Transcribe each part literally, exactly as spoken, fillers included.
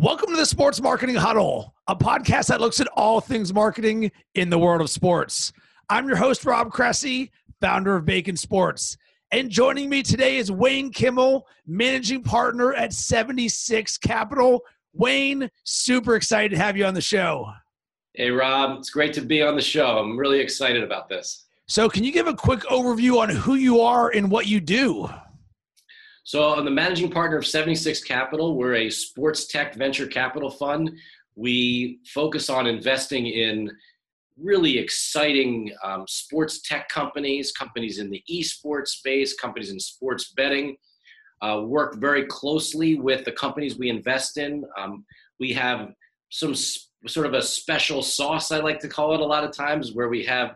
Welcome to the Sports Marketing Huddle, a podcast that looks at all things marketing in the world of sports. I'm your host, Rob Cressy, founder of Bacon Sports. And joining me today is Wayne Kimmel, managing partner at seventy-six Capital. Wayne, super excited to have you on the show. Hey, Rob. It's great to be on the show. I'm really excited about this. So can you give a quick overview on who you are and what you do? So I'm the managing partner of seventy-six Capital. We're a sports tech venture capital fund. We focus on investing in really exciting um, sports tech companies, companies in the esports space, companies in sports betting. Uh, work very closely with the companies we invest in. Um, we have some sp- sort of a special sauce, I like to call it a lot of times, where we have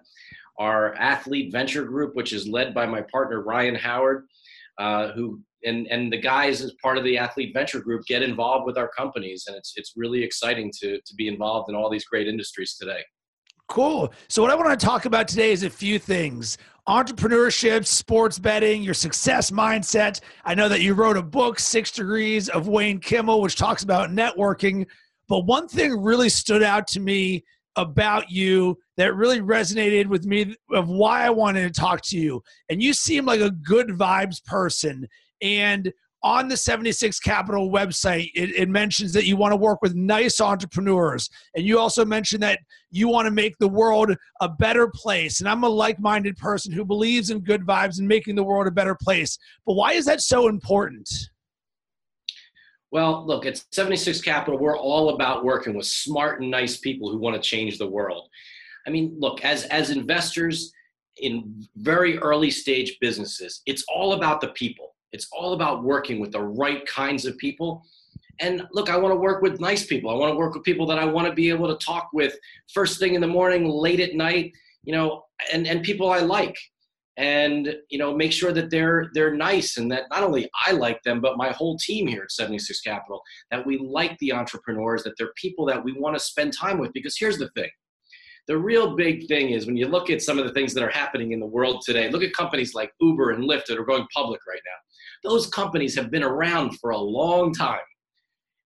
our athlete venture group, which is led by my partner, Ryan Howard, uh, who And, and the guys as part of the athlete venture group get involved with our companies. And it's, it's really exciting to, to be involved in all these great industries today. Cool. So what I want to talk about today is a few things: entrepreneurship, sports betting, your success mindset. I know that you wrote a book, Six Degrees of Wayne Kimmel, which talks about networking. But one thing really stood out to me about you that really resonated with me of why I wanted to talk to you. And you seem like a good vibes person. And on the seventy-six Capital website, it, it mentions that you want to work with nice entrepreneurs. And you also mentioned that you want to make the world a better place. And I'm a like-minded person who believes in good vibes and making the world a better place. But why is that so important? Well, look, at seventy-six Capital, we're all about working with smart and nice people who want to change the world. I mean, look, as, as investors in very early stage businesses, it's all about the people. It's all about working with the right kinds of people. And look, I want to work with nice people. I want to work with people that I want to be able to talk with first thing in the morning, late at night, you know, and, and people I like. And, you know, make sure that they're they're nice and that not only I like them, but my whole team here at seventy-six Capital, that we like the entrepreneurs, that they're people that we want to spend time with. Because here's the thing. The real big thing is when you look at some of the things that are happening in the world today, look at companies like Uber and Lyft that are going public right now. Those companies have been around for a long time.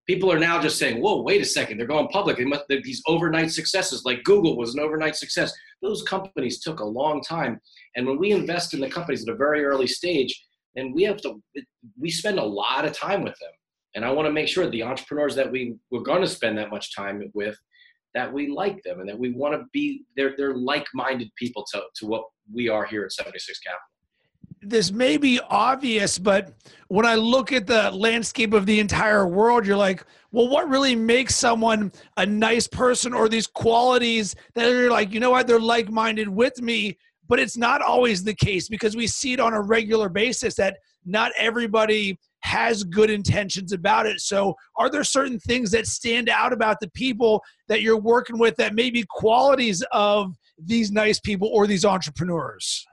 People are now just saying, whoa, wait a second, they're going public. They must, they're these overnight successes, like Google was an overnight success. Those companies took a long time. And when we invest in the companies at a very early stage, then we have to, we spend a lot of time with them. And I want to make sure the entrepreneurs that we were going to spend that much time with, that we like them and that we want to be, they're, they're like-minded people to, to what we are here at seventy-six Capital. This may be obvious, but when I look at the landscape of the entire world, you're like, well, what really makes someone a nice person or these qualities that are like, you know what, they're like-minded with me, but it's not always the case because we see it on a regular basis that not everybody has good intentions about it. So are there certain things that stand out about the people that you're working with that may be qualities of these nice people or these entrepreneurs?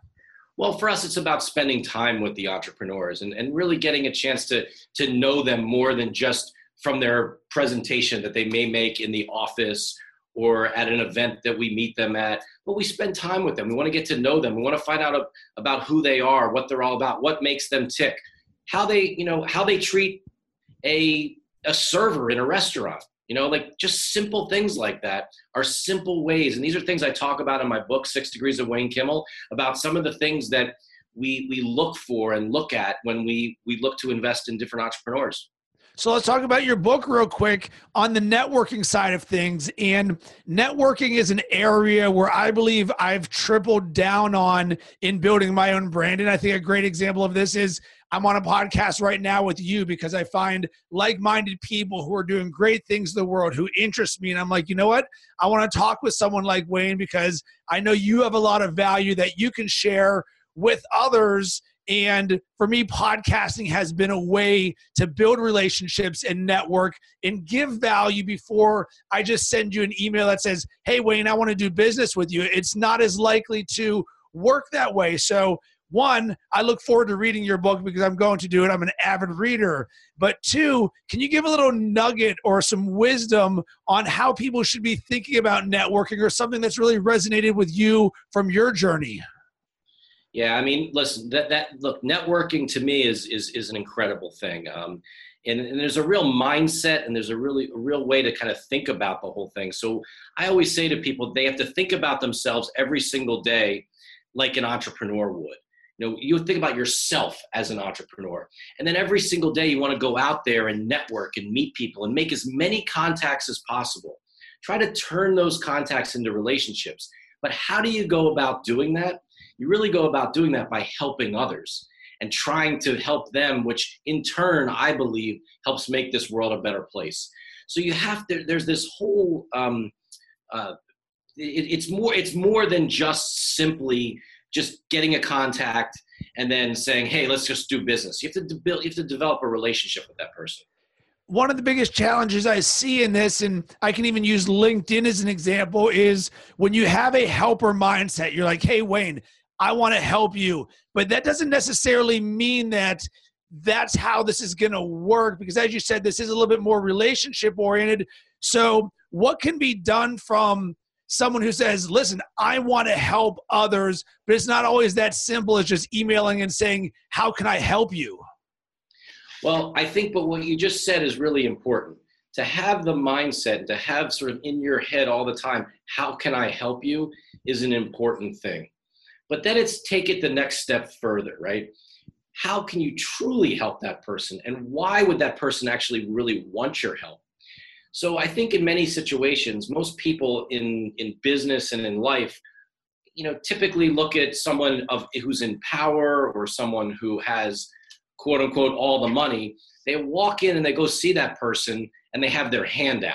Well, for us, it's about spending time with the entrepreneurs and, and really getting a chance to, to know them more than just from their presentation that they may make in the office or at an event that we meet them at. But we spend time with them. We want to get to know them. We want to find out about who they are, what they're all about, what makes them tick, how they, you know, how they treat a a server in a restaurant, you know, like just simple things like that are simple ways. And these are things I talk about in my book, Six Degrees of Wayne Kimmel, about some of the things that we we look for and look at when we we look to invest in different entrepreneurs. So let's talk about your book real quick on the networking side of things. And networking is an area where I believe I've tripled down on in building my own brand. And I think a great example of this is I'm on a podcast right now with you because I find like-minded people who are doing great things in the world who interest me. And I'm like, you know what? I want to talk with someone like Wayne because I know you have a lot of value that you can share with others. And for me, podcasting has been a way to build relationships and network and give value before I just send you an email that says, hey, Wayne, I want to do business with you. It's not as likely to work that way. So one, I look forward to reading your book because I'm going to do it. I'm an avid reader. But two, can you give a little nugget or some wisdom on how people should be thinking about networking or something that's really resonated with you from your journey? Yeah, I mean, listen, that, that look, networking to me is is is an incredible thing. Um, and, and there's a real mindset, and there's a really a real way to kind of think about the whole thing. So I always say to people, they have to think about themselves every single day like an entrepreneur would. You know, you think about yourself as an entrepreneur. And then every single day you want to go out there and network and meet people and make as many contacts as possible. Try to turn those contacts into relationships. But how do you go about doing that? You really go about doing that by helping others and trying to help them, which in turn, I believe, helps make this world a better place. So you have to, there's this whole, um, uh, it, it's more, it's more than just simply just getting a contact and then saying, hey, let's just do business. You have to build, you have to develop a relationship with that person. One of the biggest challenges I see in this, and I can even use LinkedIn as an example, is when you have a helper mindset, you're like, hey, Wayne, I want to help you. But that doesn't necessarily mean that that's how this is going to work, because as you said, this is a little bit more relationship oriented. So what can be done from someone who says, listen, I want to help others, but it's not always that simple as just emailing and saying, how can I help you? Well, I think, but what you just said is really important. To have the mindset, to have sort of in your head all the time, how can I help you, is an important thing. But then it's take it the next step further, right? How can you truly help that person? And why would that person actually really want your help? So I think in many situations, most people in, in business and in life, you know, typically look at someone of who's in power or someone who has quote unquote, all the money, they walk in and they go see that person and they have their hand out.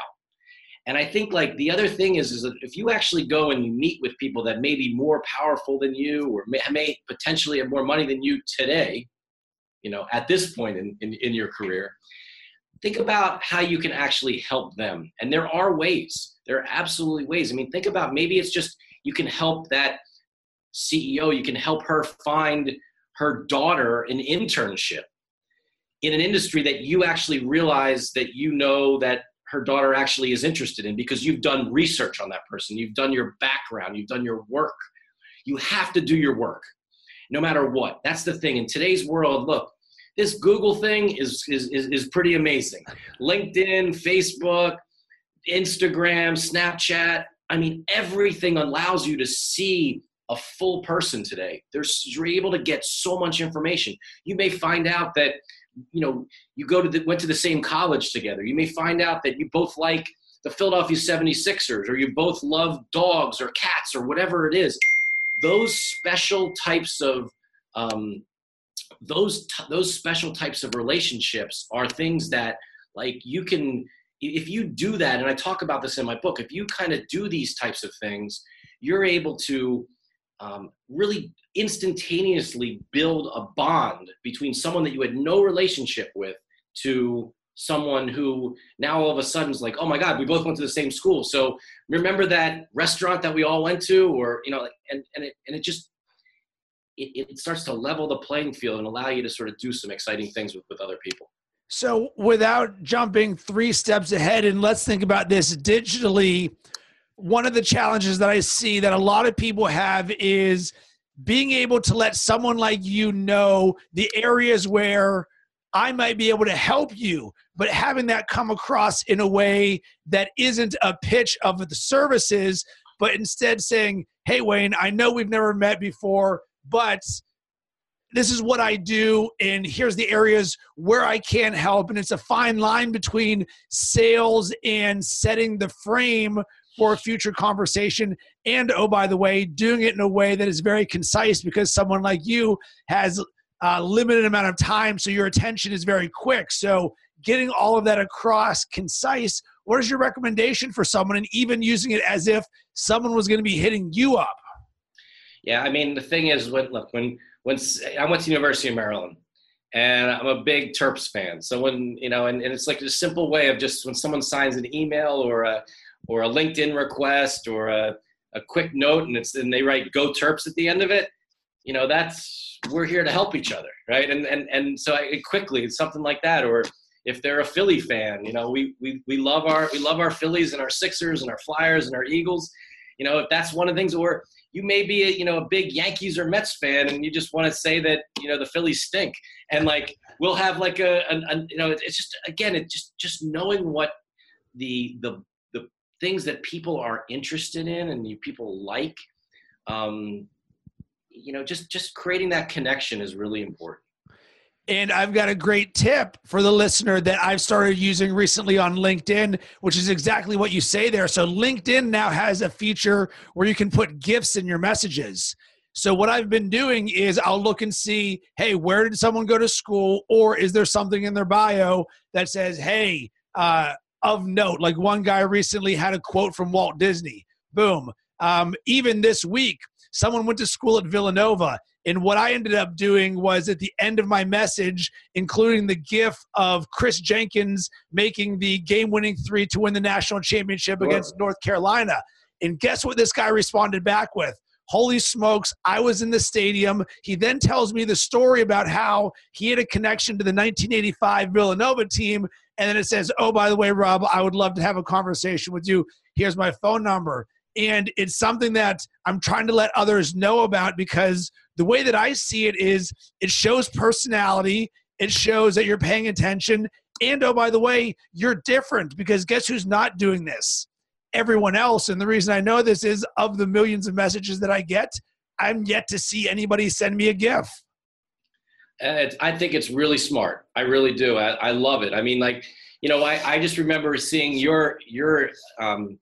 And I think like the other thing is, is that if you actually go and you meet with people that may be more powerful than you or may, may potentially have more money than you today, you know, at this point in, in, in your career, think about how you can actually help them. And there are ways, there are absolutely ways. I mean, think about maybe it's just, you can help that C E O, you can help her find her daughter an internship in an industry that you actually realize that you know that her daughter actually is interested in because you've done research on that person. You've done your background. You've done your work. You have to do your work no matter what. That's the thing. In today's world, look, this Google thing is, is, is, is pretty amazing. LinkedIn, Facebook, Instagram, Snapchat. I mean, everything allows you to see a full person today. There's, you're able to get so much information. You may find out that, you know, you go to the, went to the same college together. You may find out that you both like the Philadelphia seventy-sixers, or you both love dogs or cats or whatever it is. Those special types of, um, those, t- those special types of relationships are things that like you can, if you do that, and I talk about this in my book, if you kind of do these types of things, you're able to Um, really instantaneously build a bond between someone that you had no relationship with to someone who now all of a sudden is like, oh my God, we both went to the same school. So remember that restaurant that we all went to, or, you know, and, and it, and it just, it, it starts to level the playing field and allow you to sort of do some exciting things with, with other people. So without jumping three steps ahead, and let's think about this digitally, one of the challenges that I see that a lot of people have is being able to let someone like you know the areas where I might be able to help you, but having that come across in a way that isn't a pitch of the services, but instead saying, hey, Wayne, I know we've never met before, but this is what I do, and here's the areas where I can help. And it's a fine line between sales and setting the frame for a future conversation, and oh, by the way, doing it in a way that is very concise because someone like you has a limited amount of time, so your attention is very quick. So getting all of that across concise, what is your recommendation for someone, and even using it as if someone was going to be hitting you up? Yeah, I mean, the thing is, when, look, when, when I went to the University of Maryland, and I'm a big Terps fan, so when, you know, and, and it's like a simple way of just when someone signs an email or a or a LinkedIn request or a, a quick note, and it's, and they write "Go Terps" at the end of it, you know, that's, we're here to help each other. Right. And, and, and so I quickly, it's something like that. Or if they're a Philly fan, you know, we, we, we love our, we love our Phillies and our Sixers and our Flyers and our Eagles, you know, if that's one of the things, or you may be a, you know, a big Yankees or Mets fan, and you just want to say that, you know, the Phillies stink. And like, we'll have like a, a, a you know, it's just, again, it just, just knowing what the, the, the things that people are interested in and you people like, um, you know, just, just creating that connection is really important. And I've got a great tip for the listener that I've started using recently on LinkedIn, which is exactly what you say there. So LinkedIn now has a feature where you can put GIFs in your messages. So what I've been doing is I'll look and see, hey, where did someone go to school? Or is there something in their bio that says, hey, uh, of note, like one guy recently had a quote from Walt Disney. Boom. Um, even this week, someone went to school at Villanova. And what I ended up doing was at the end of my message, including the GIF of Chris Jenkins making the game-winning three to win the national championship against North Carolina. And guess what this guy responded back with? Holy smokes, I was in the stadium. He then tells me the story about how he had a connection to the nineteen eighty-five Villanova team. And then it says, oh, by the way, Rob, I would love to have a conversation with you. Here's my phone number. And it's something that I'm trying to let others know about, because the way that I see it is it shows personality. It shows that you're paying attention. And, oh, by the way, you're different, because guess who's not doing this? Everyone else. And the reason I know this is of the millions of messages that I get, I'm yet to see anybody send me a GIF. Uh, I think it's really smart. I really do. I, I love it. I mean, like, you know, I, I just remember seeing your, your um,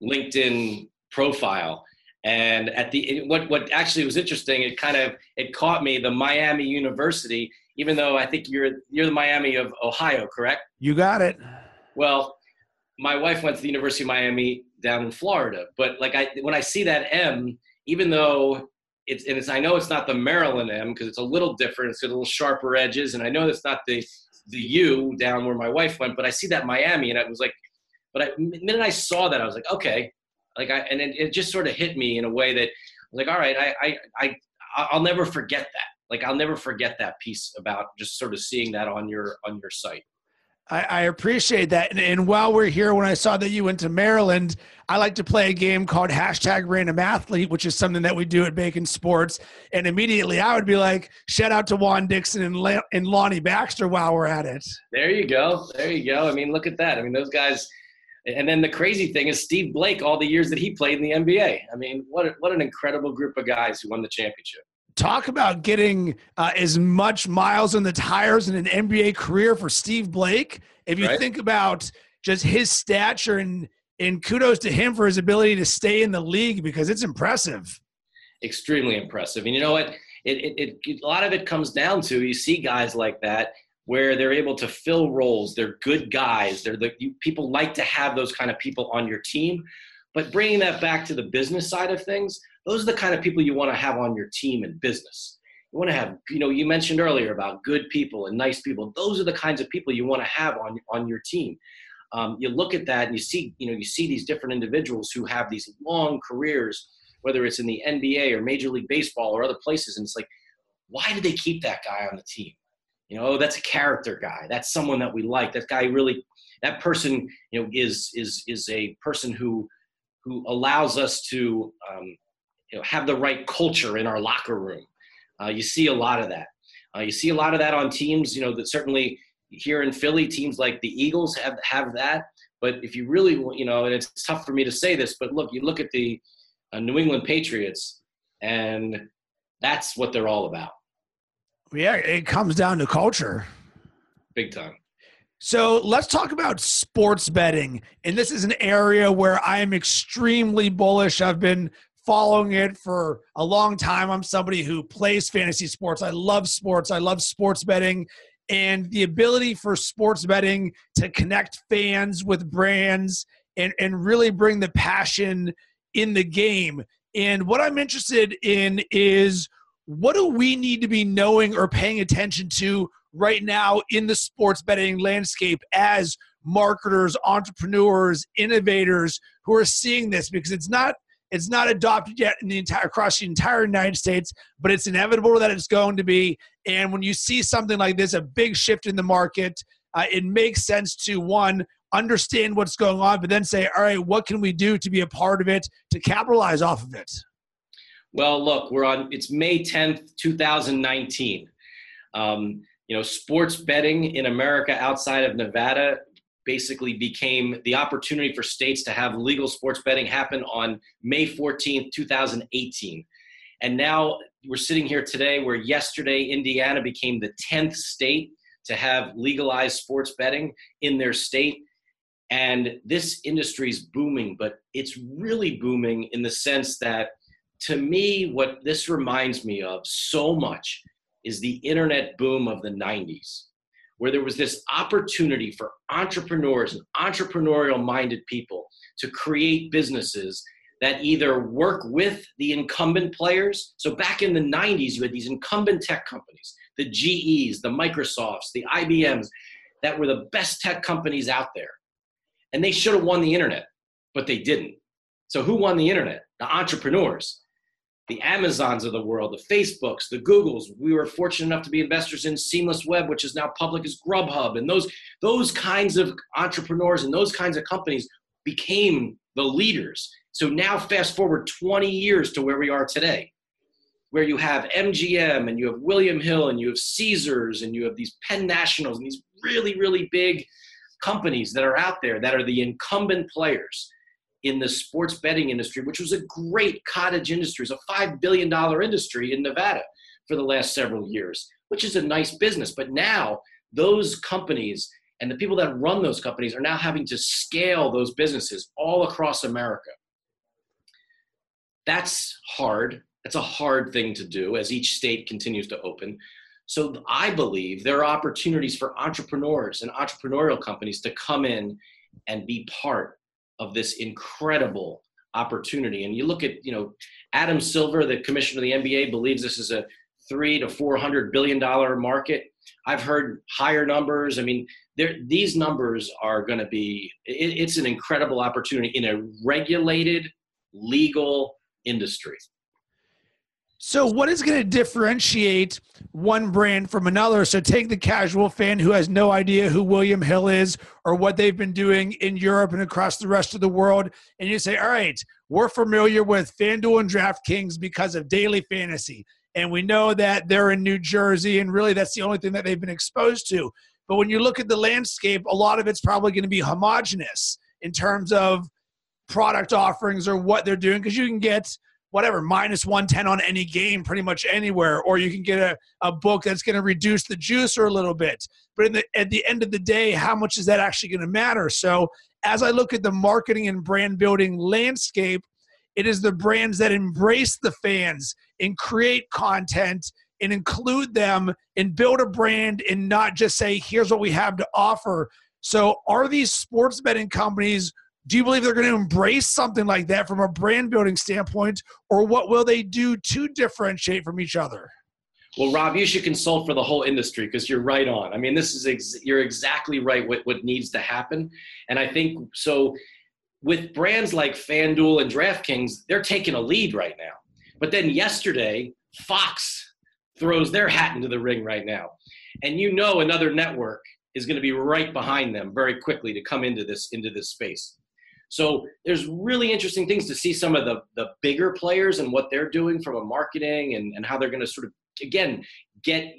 LinkedIn profile. And at the, what, what actually was interesting, it kind of, it caught me, the Miami University, even though I think you're, you're the Miami of Ohio, correct? You got it. Well, my wife went to the University of Miami down in Florida, but like I, when I see that M, even though it's, and it's, I know it's not the Maryland M, cause it's a little different. It's got a little sharper edges. And I know it's not the, the U down where my wife went, but I see that Miami and I was like, but I, the minute I saw that, I was like, okay. Like I, and it, it just sort of hit me in a way that like, all right, I, I, I, I'll never forget that. Like, I'll never forget that piece about just sort of seeing that on your, on your site. I, I appreciate that. And, and while we're here, when I saw that you went to Maryland, I like to play a game called hashtag random athlete, which is something that we do at Bacon Sports. And immediately I would be like, shout out to Juan Dixon and, La- and Lonnie Baxter while we're at it. There you go. There you go. I mean, look at that. I mean, those guys. And then the crazy thing is Steve Blake, all the years that he played in the N B A. I mean, what what an incredible group of guys who won the championship. Talk about getting uh, as much miles on the tires in an N B A career for Steve Blake. If you right. think about just his stature, and, and kudos to him for his ability to stay in the league, because it's impressive. Extremely impressive. And you know what? It, it, it, a lot of it comes down to, you see guys like that, where they're able to fill roles. They're good guys. They're the you, people like to have those kind of people on your team. But bringing that back to the business side of things, those are the kind of people you want to have on your team in business. You want to have, you know, you mentioned earlier about good people and nice people. Those are the kinds of people you want to have on, on your team. Um, you look at that and you see, you know, you see these different individuals who have these long careers, whether it's in the N B A or Major League Baseball or other places. And it's like, why did they keep that guy on the team? You know, that's a character guy. That's someone that we like. That guy really, that person, you know, is is is a person who who allows us to um, you know, have the right culture in our locker room. Uh, you see a lot of that. Uh, you see a lot of that on teams. You know, that certainly here in Philly, teams like the Eagles have have that. But if you really, you know, and it's tough for me to say this, but look, you look at the uh, New England Patriots, and that's what they're all about. Yeah, it comes down to culture. Big time. So let's talk about sports betting. And this is an area where I am extremely bullish. I've been following it for a long time. I'm somebody who plays fantasy sports. I love sports. I love sports betting. And the ability for sports betting to connect fans with brands and, and really bring the passion in the game. And what I'm interested in is, what do we need to be knowing or paying attention to right now in the sports betting landscape as marketers, entrepreneurs, innovators who are seeing this? Because it's not it's not adopted yet in the entire across the entire United States, but it's inevitable that it's going to be. And when you see something like this, a big shift in the market, uh, it makes sense to, one, understand what's going on, but then say, all right, what can we do to be a part of it, to capitalize off of it? Well, look, we're on, it's May tenth, two thousand nineteen. Um, you know, sports betting in America outside of Nevada basically became the opportunity for states to have legal sports betting happen on May fourteenth, two thousand eighteen. And now we're sitting here today where yesterday Indiana became the tenth state to have legalized sports betting in their state. And this industry is booming, but it's really booming in the sense that, to me, what this reminds me of so much is the internet boom of the nineties, where there was this opportunity for entrepreneurs and entrepreneurial-minded people to create businesses that either work with the incumbent players. So back in the nineties, you had these incumbent tech companies, the G Es, the Microsofts, the I B Ms, that were the best tech companies out there. And they should have won the internet, but they didn't. So who won the internet? The entrepreneurs. The Amazons of the world, the Facebooks, the Googles. We were fortunate enough to be investors in Seamless Web, which is now public as Grubhub. And those, those kinds of entrepreneurs and those kinds of companies became the leaders. So now fast forward twenty years to where we are today, where you have M G M and you have William Hill and you have Caesars and you have these Penn Nationals and these really, really big companies that are out there that are the incumbent players in the sports betting industry, which was a great cottage industry. It's a five billion dollars industry in Nevada for the last several years, which is a nice business. But now those companies and the people that run those companies are now having to scale those businesses all across America. That's hard. That's a hard thing to do as each state continues to open. So I believe there are opportunities for entrepreneurs and entrepreneurial companies to come in and be part of this incredible opportunity. And you look at, you know, Adam Silver, the commissioner of the N B A, believes this is a three to four hundred billion dollar market. I've heard higher numbers. I mean, there, these numbers are going to be, it, it's an incredible opportunity in a regulated, legal industry. So what is going to differentiate one brand from another? So take the casual fan who has no idea who William Hill is or what they've been doing in Europe and across the rest of the world. And you say, all right, we're familiar with FanDuel and DraftKings because of daily fantasy. And we know that they're in New Jersey, and really that's the only thing that they've been exposed to. But when you look at the landscape, a lot of it's probably going to be homogenous in terms of product offerings or what they're doing, because you can get – whatever, minus one ten on any game pretty much anywhere, or you can get a, a book that's going to reduce the juicer a little bit. But in the, at the end of the day, how much is that actually going to matter? So as I look at the marketing and brand building landscape, it is the brands that embrace the fans and create content and include them and build a brand and not just say, here's what we have to offer. So are these sports betting companies, do you believe they're going to embrace something like that from a brand building standpoint, or what will they do to differentiate from each other? Well, Rob, you should consult for the whole industry because you're right on. I mean, this is, ex- you're exactly right what, what needs to happen. And I think so with brands like FanDuel and DraftKings, they're taking a lead right now. But then yesterday, Fox throws their hat into the ring right now. And you know, another network is going to be right behind them very quickly to come into this, into this space. So there's really interesting things to see some of the, the bigger players and what they're doing from a marketing and, and how they're going to sort of, again, get,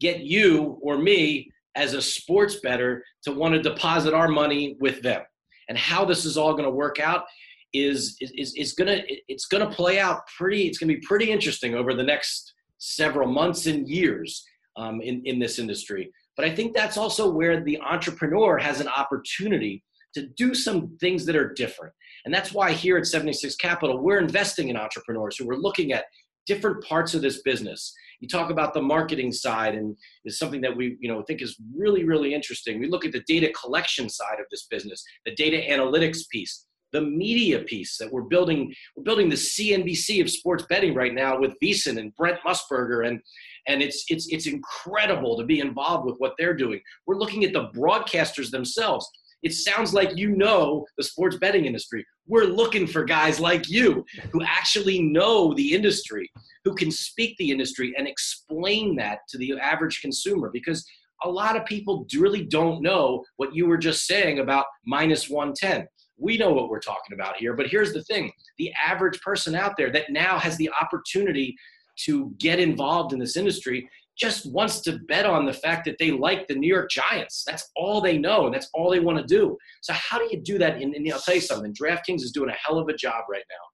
get you or me as a sports bettor to want to deposit our money with them. And how this is all going to work out is, is, is, is going to, it's going to play out pretty, it's going to be pretty interesting over the next several months and years um, in, in this industry. But I think that's also where the entrepreneur has an opportunity to do some things that are different. And that's why here at seventy-six Capital, we're investing in entrepreneurs who are looking at different parts of this business. You talk about the marketing side, and it's something that we, you know, think is really, really interesting. We look at the data collection side of this business, the data analytics piece, the media piece that we're building. We're building the C N B C of sports betting right now with V S I N and Brent Musburger, and and it's it's it's incredible to be involved with what they're doing. We're looking at the broadcasters themselves. It sounds like you know the sports betting industry. We're looking for guys like you who actually know the industry, who can speak the industry and explain that to the average consumer, because a lot of people really don't know what you were just saying about minus one ten. We know what we're talking about here. But here's the thing. The average person out there that now has the opportunity to get involved in this industry just wants to bet on the fact that they like the New York Giants. That's all they know, and that's all they want to do. So how do you do that? And, and I'll tell you something. DraftKings is doing a hell of a job right now.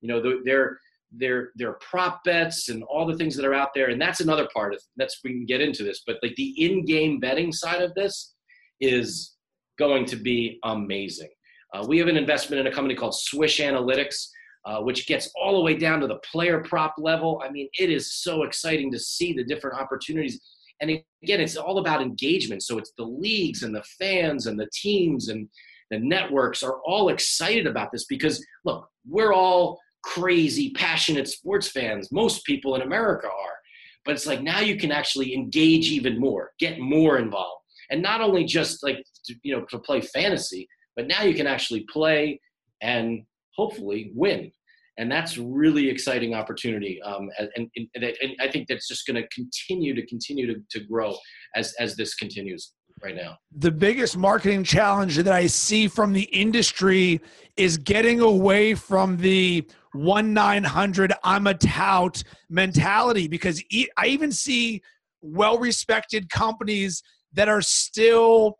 You know, they're their their prop bets and all the things that are out there. And that's another part of that's we can get into this, but like the in-game betting side of this is going to be amazing. Uh, we have an investment in a company called Swish Analytics, uh, which gets all the way down to the player prop level. I mean, it is so exciting to see the different opportunities. And again, it's all about engagement. So it's the leagues and the fans and the teams and the networks are all excited about this because look, we're all crazy, passionate sports fans. Most people in America are. But it's like now you can actually engage even more, get more involved. And not only just like, to, you know, to play fantasy, but now you can actually play and hopefully win. And that's really exciting opportunity. Um, and, and, and I think that's just going to continue to continue to, to grow as, as this continues right now. The biggest marketing challenge that I see from the industry is getting away from the one nine hundred I'm a tout mentality, because e- I even see well-respected companies that are still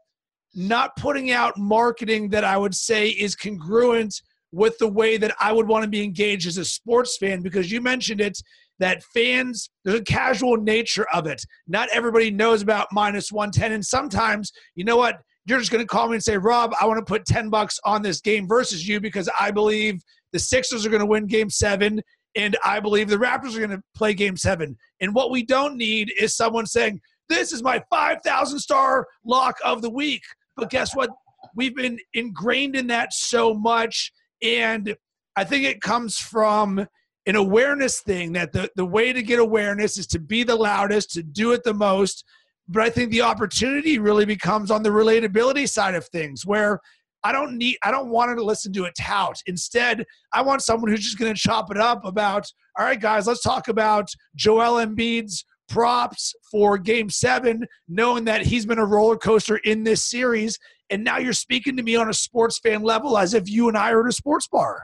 not putting out marketing that I would say is congruent with the way that I would want to be engaged as a sports fan, because you mentioned it, that fans, there's a casual nature of it. Not everybody knows about minus one ten. And sometimes, you know what, you're just going to call me and say, Rob, I want to put ten bucks on this game versus you because I believe the Sixers are going to win game seven and I believe the Raptors are going to play game seven. And what we don't need is someone saying, this is my five thousand star lock of the week. But guess what? We've been ingrained in that so much. And I think it comes from an awareness thing, that the, the way to get awareness is to be the loudest, to do it the most. But I think the opportunity really becomes on the relatability side of things, where I don't need, I don't want to listen to a tout. Instead, I want someone who's just going to chop it up about, all right, guys, let's talk about Joel Embiid's props for game seven, knowing that he's been a roller coaster in this series. And now you're speaking to me on a sports fan level as if you and I are at a sports bar.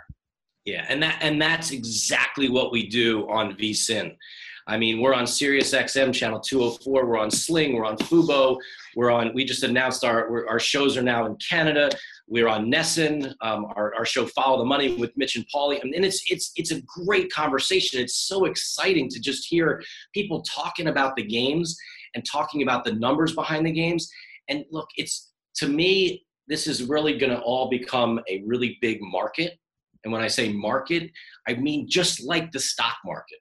Yeah, and that and that's exactly what we do on V S I N. I mean, we're on SiriusXM channel two oh four. We're on Sling. We're on Fubo. We're on. We just announced our we're, our shows are now in Canada. We're on Nessun. Um, our our show Follow the Money with Mitch and Paulie. And it's it's it's a great conversation. It's so exciting to just hear people talking about the games and talking about the numbers behind the games. And look, it's to me, this is really going to all become a really big market. And when I say market, I mean just like the stock market,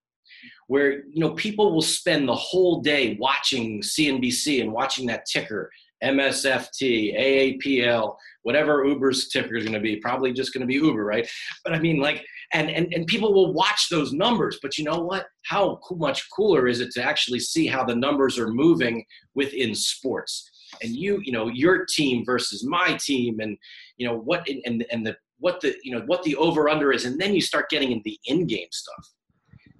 where, you know, people will spend the whole day watching C N B C and watching that ticker, M S F T, A A P L, whatever Uber's ticker is going to be, probably just going to be Uber, right? But I mean, like, and, and, and people will watch those numbers, but you know what? How much cooler is it to actually see how the numbers are moving within sports? And you, you know, your team versus my team, and, you know, what, and, and the, what the, you know, what the over under is. And then you start getting into the in-game stuff.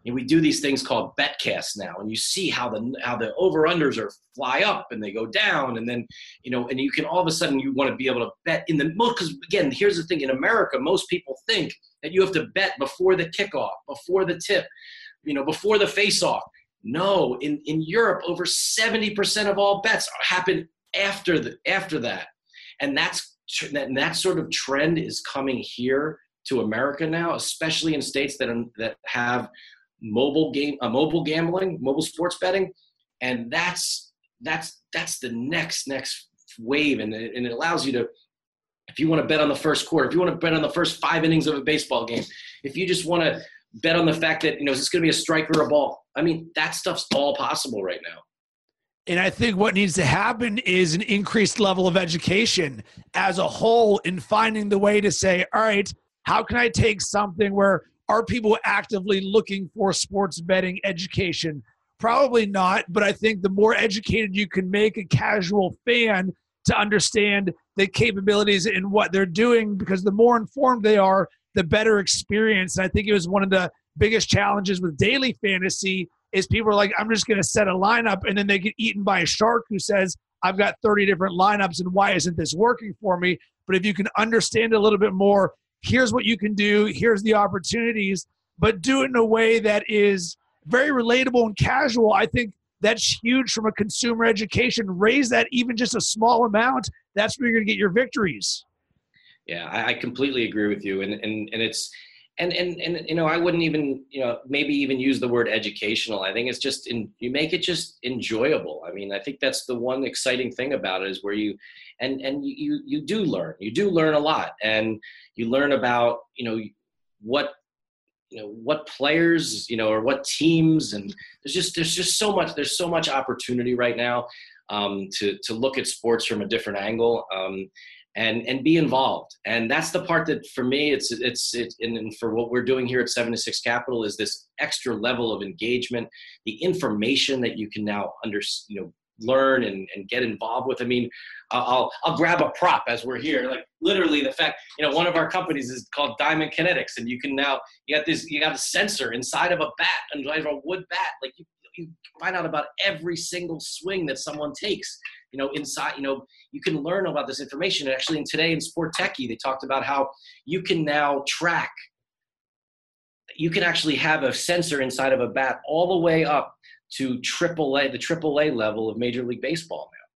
And we do these things called betcasts now. And you see how the, how the over unders are fly up and they go down. And then, you know, and you can all of a sudden you want to be able to bet in the most, because again, here's the thing in America, most people think that you have to bet before the kickoff, before the tip, you know, before the face off. No, in, in Europe, over seventy percent of all bets happen after the, after that. And that's, And that sort of trend is coming here to America now, especially in states that are, that have mobile game, uh, mobile gambling, mobile sports betting, and that's that's that's the next next wave, and it, and it allows you to, if you want to bet on the first quarter, if you want to bet on the first five innings of a baseball game, if you just want to bet on the fact that, you know, is this going to be a strike or a ball? I mean, that stuff's all possible right now. And I think what needs to happen is an increased level of education as a whole in finding the way to say, all right, how can I take something where are people actively looking for sports betting education? Probably not, but I think the more educated you can make a casual fan to understand the capabilities and what they're doing, because the more informed they are, the better experience. And I think it was one of the biggest challenges with daily fantasy is people are like, I'm just going to set a lineup, and then they get eaten by a shark who says, I've got thirty different lineups and why isn't this working for me? But if you can understand a little bit more, here's what you can do, here's the opportunities, but do it in a way that is very relatable and casual. I think that's huge from a consumer education. Raise that even just a small amount. That's where you're going to get your victories. Yeah, I completely agree with you. And, and, and it's, and, and, and, you know, I wouldn't even, you know, maybe even use the word educational. I think it's just in, you make it just enjoyable. I mean, I think that's the one exciting thing about it is where you, and, and you, you do learn, you do learn a lot, and you learn about, you know, what, you know, what players, you know, or what teams, and there's just, there's just so much, there's so much opportunity right now um, to, to look at sports from a different angle. Um, And and be involved, and that's the part that for me, it's it's it, and, and for what we're doing here at seventy-six Capital is this extra level of engagement, the information that you can now under you know learn and, and get involved with. I mean, I'll I'll grab a prop as we're here, like literally the fact you know one of our companies is called Diamond Kinetics, and you can now you got this you got a sensor inside of a bat, inside of a wood bat, like you. You find out about every single swing that someone takes, you know, inside, you know, you can learn about this information. And actually in today in Sport Techie, they talked about how you can now track, you can actually have a sensor inside of a bat all the way up to triple A, the triple A level of Major League Baseball now.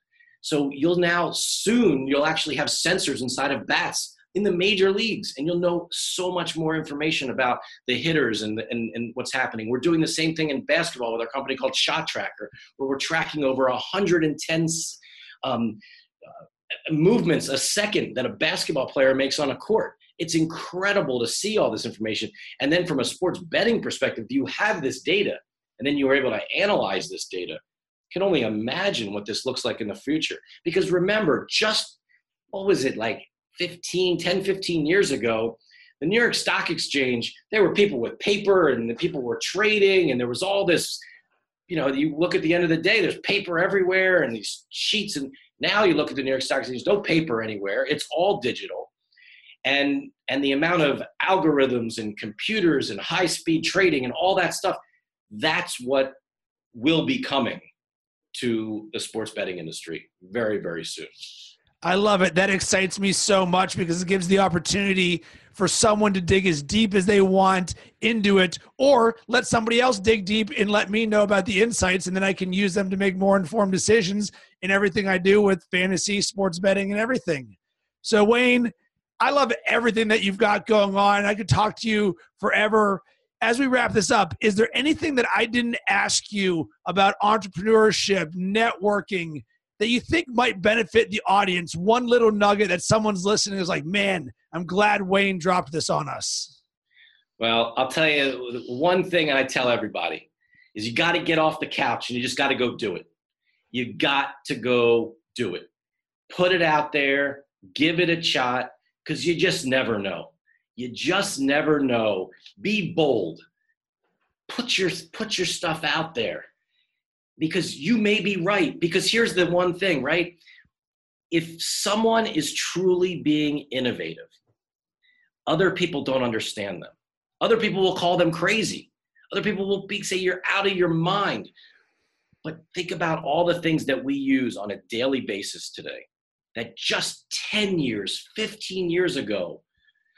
So you'll now soon, you'll actually have sensors inside of bats in the major leagues, and you'll know so much more information about the hitters and, and, and what's happening. We're doing the same thing in basketball with our company called Shot Tracker, where we're tracking over one hundred ten um, uh, movements a second that a basketball player makes on a court. It's incredible to see all this information. And then from a sports betting perspective, you have this data, and then you are able to analyze this data. You can only imagine what this looks like in the future. Because remember, just, what was it like, fifteen, ten, fifteen years ago, the New York Stock Exchange, there were people with paper and the people were trading, and there was all this, you know, you look at the end of the day, there's paper everywhere and these sheets. And now you look at the New York Stock Exchange, there's no paper anywhere. It's all digital. And, and the amount of algorithms and computers and high speed trading and all that stuff, that's what will be coming to the sports betting industry very, very soon. I love it. That excites me so much because it gives the opportunity for someone to dig as deep as they want into it, or let somebody else dig deep and let me know about the insights, and then I can use them to make more informed decisions in everything I do with fantasy, sports betting, and everything. So, Wayne, I love everything that you've got going on. I could talk to you forever. As we wrap this up, is there anything that I didn't ask you about entrepreneurship, networking, that you think might benefit the audience? One little nugget that someone's listening is like, man, I'm glad Wayne dropped this on us. Well, I'll tell you one thing I tell everybody is you got to get off the couch and you just got to go do it. You got to go do it. Put it out there, give it a shot, because you just never know. You just never know. Be bold. Put your, put your stuff out there. Because you may be right. Because here's the one thing, right? If someone is truly being innovative, other people don't understand them. Other people will call them crazy. Other people will be, say you're out of your mind. But think about all the things that we use on a daily basis today that just ten years, fifteen years ago,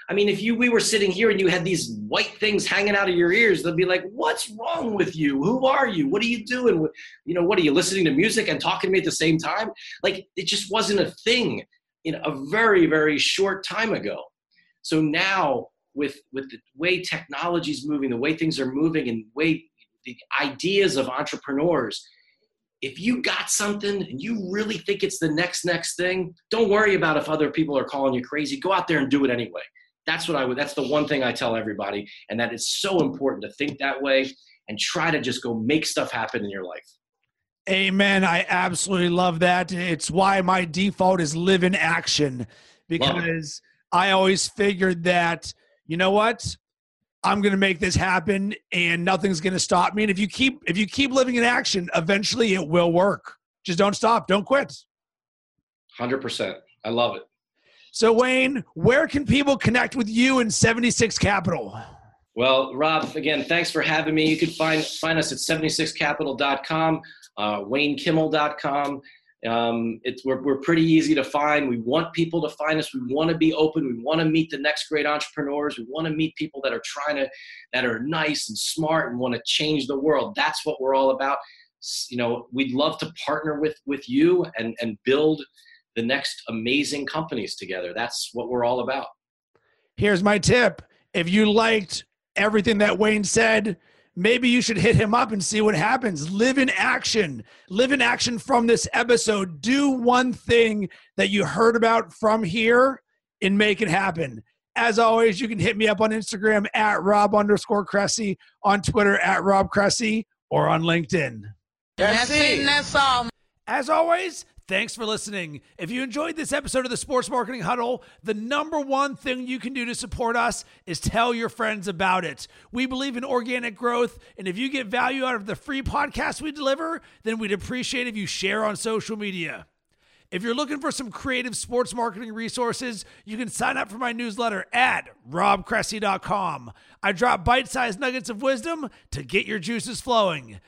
I mean, if you we were sitting here and you had these white things hanging out of your ears, they'd be like, what's wrong with you? Who are you? What are you doing? You know, what are you listening to music and talking to me at the same time? Like, it just wasn't a thing in a very, very short time ago. So now with, with the way technology's moving, the way things are moving, and way the ideas of entrepreneurs, if you got something and you really think it's the next, next thing, don't worry about if other people are calling you crazy. Go out there and do it anyway. That's what I would, that's the one thing I tell everybody. And that is so important to think that way and try to just go make stuff happen in your life. Amen. I absolutely love that. It's why my default is live in action, because I always figured that, you know what, I'm going to make this happen and nothing's going to stop me. And if you keep, if you keep living in action, eventually it will work. Just don't stop. Don't quit. one hundred percent. I love it. So, Wayne, where can people connect with you and seventy-six Capital? Well, Rob, again, thanks for having me. You can find, find us at seventy-six capital dot com, uh, Wayne Kimmel dot com, Um, it's, we're, we're pretty easy to find. We want people to find us. We want to be open. We want to meet the next great entrepreneurs. We want to meet people that are trying to, that are nice and smart and want to change the world. That's what we're all about. You know, we'd love to partner with, with you and, and build the next amazing companies together. That's what we're all about. Here's my tip. If you liked everything that Wayne said, maybe you should hit him up and see what happens. Live in action. Live in action from this episode. Do one thing that you heard about from here and make it happen. As always, you can hit me up on Instagram at Rob underscore Cressy, on Twitter at Rob Cressy, or on LinkedIn. That's it. That's all. As always, thanks for listening. If you enjoyed this episode of the Sports Marketing Huddle, the number one thing you can do to support us is tell your friends about it. We believe in organic growth, and if you get value out of the free podcast we deliver, then we'd appreciate if you share on social media. If you're looking for some creative sports marketing resources, you can sign up for my newsletter at rob cressy dot com. I drop bite-sized nuggets of wisdom to get your juices flowing.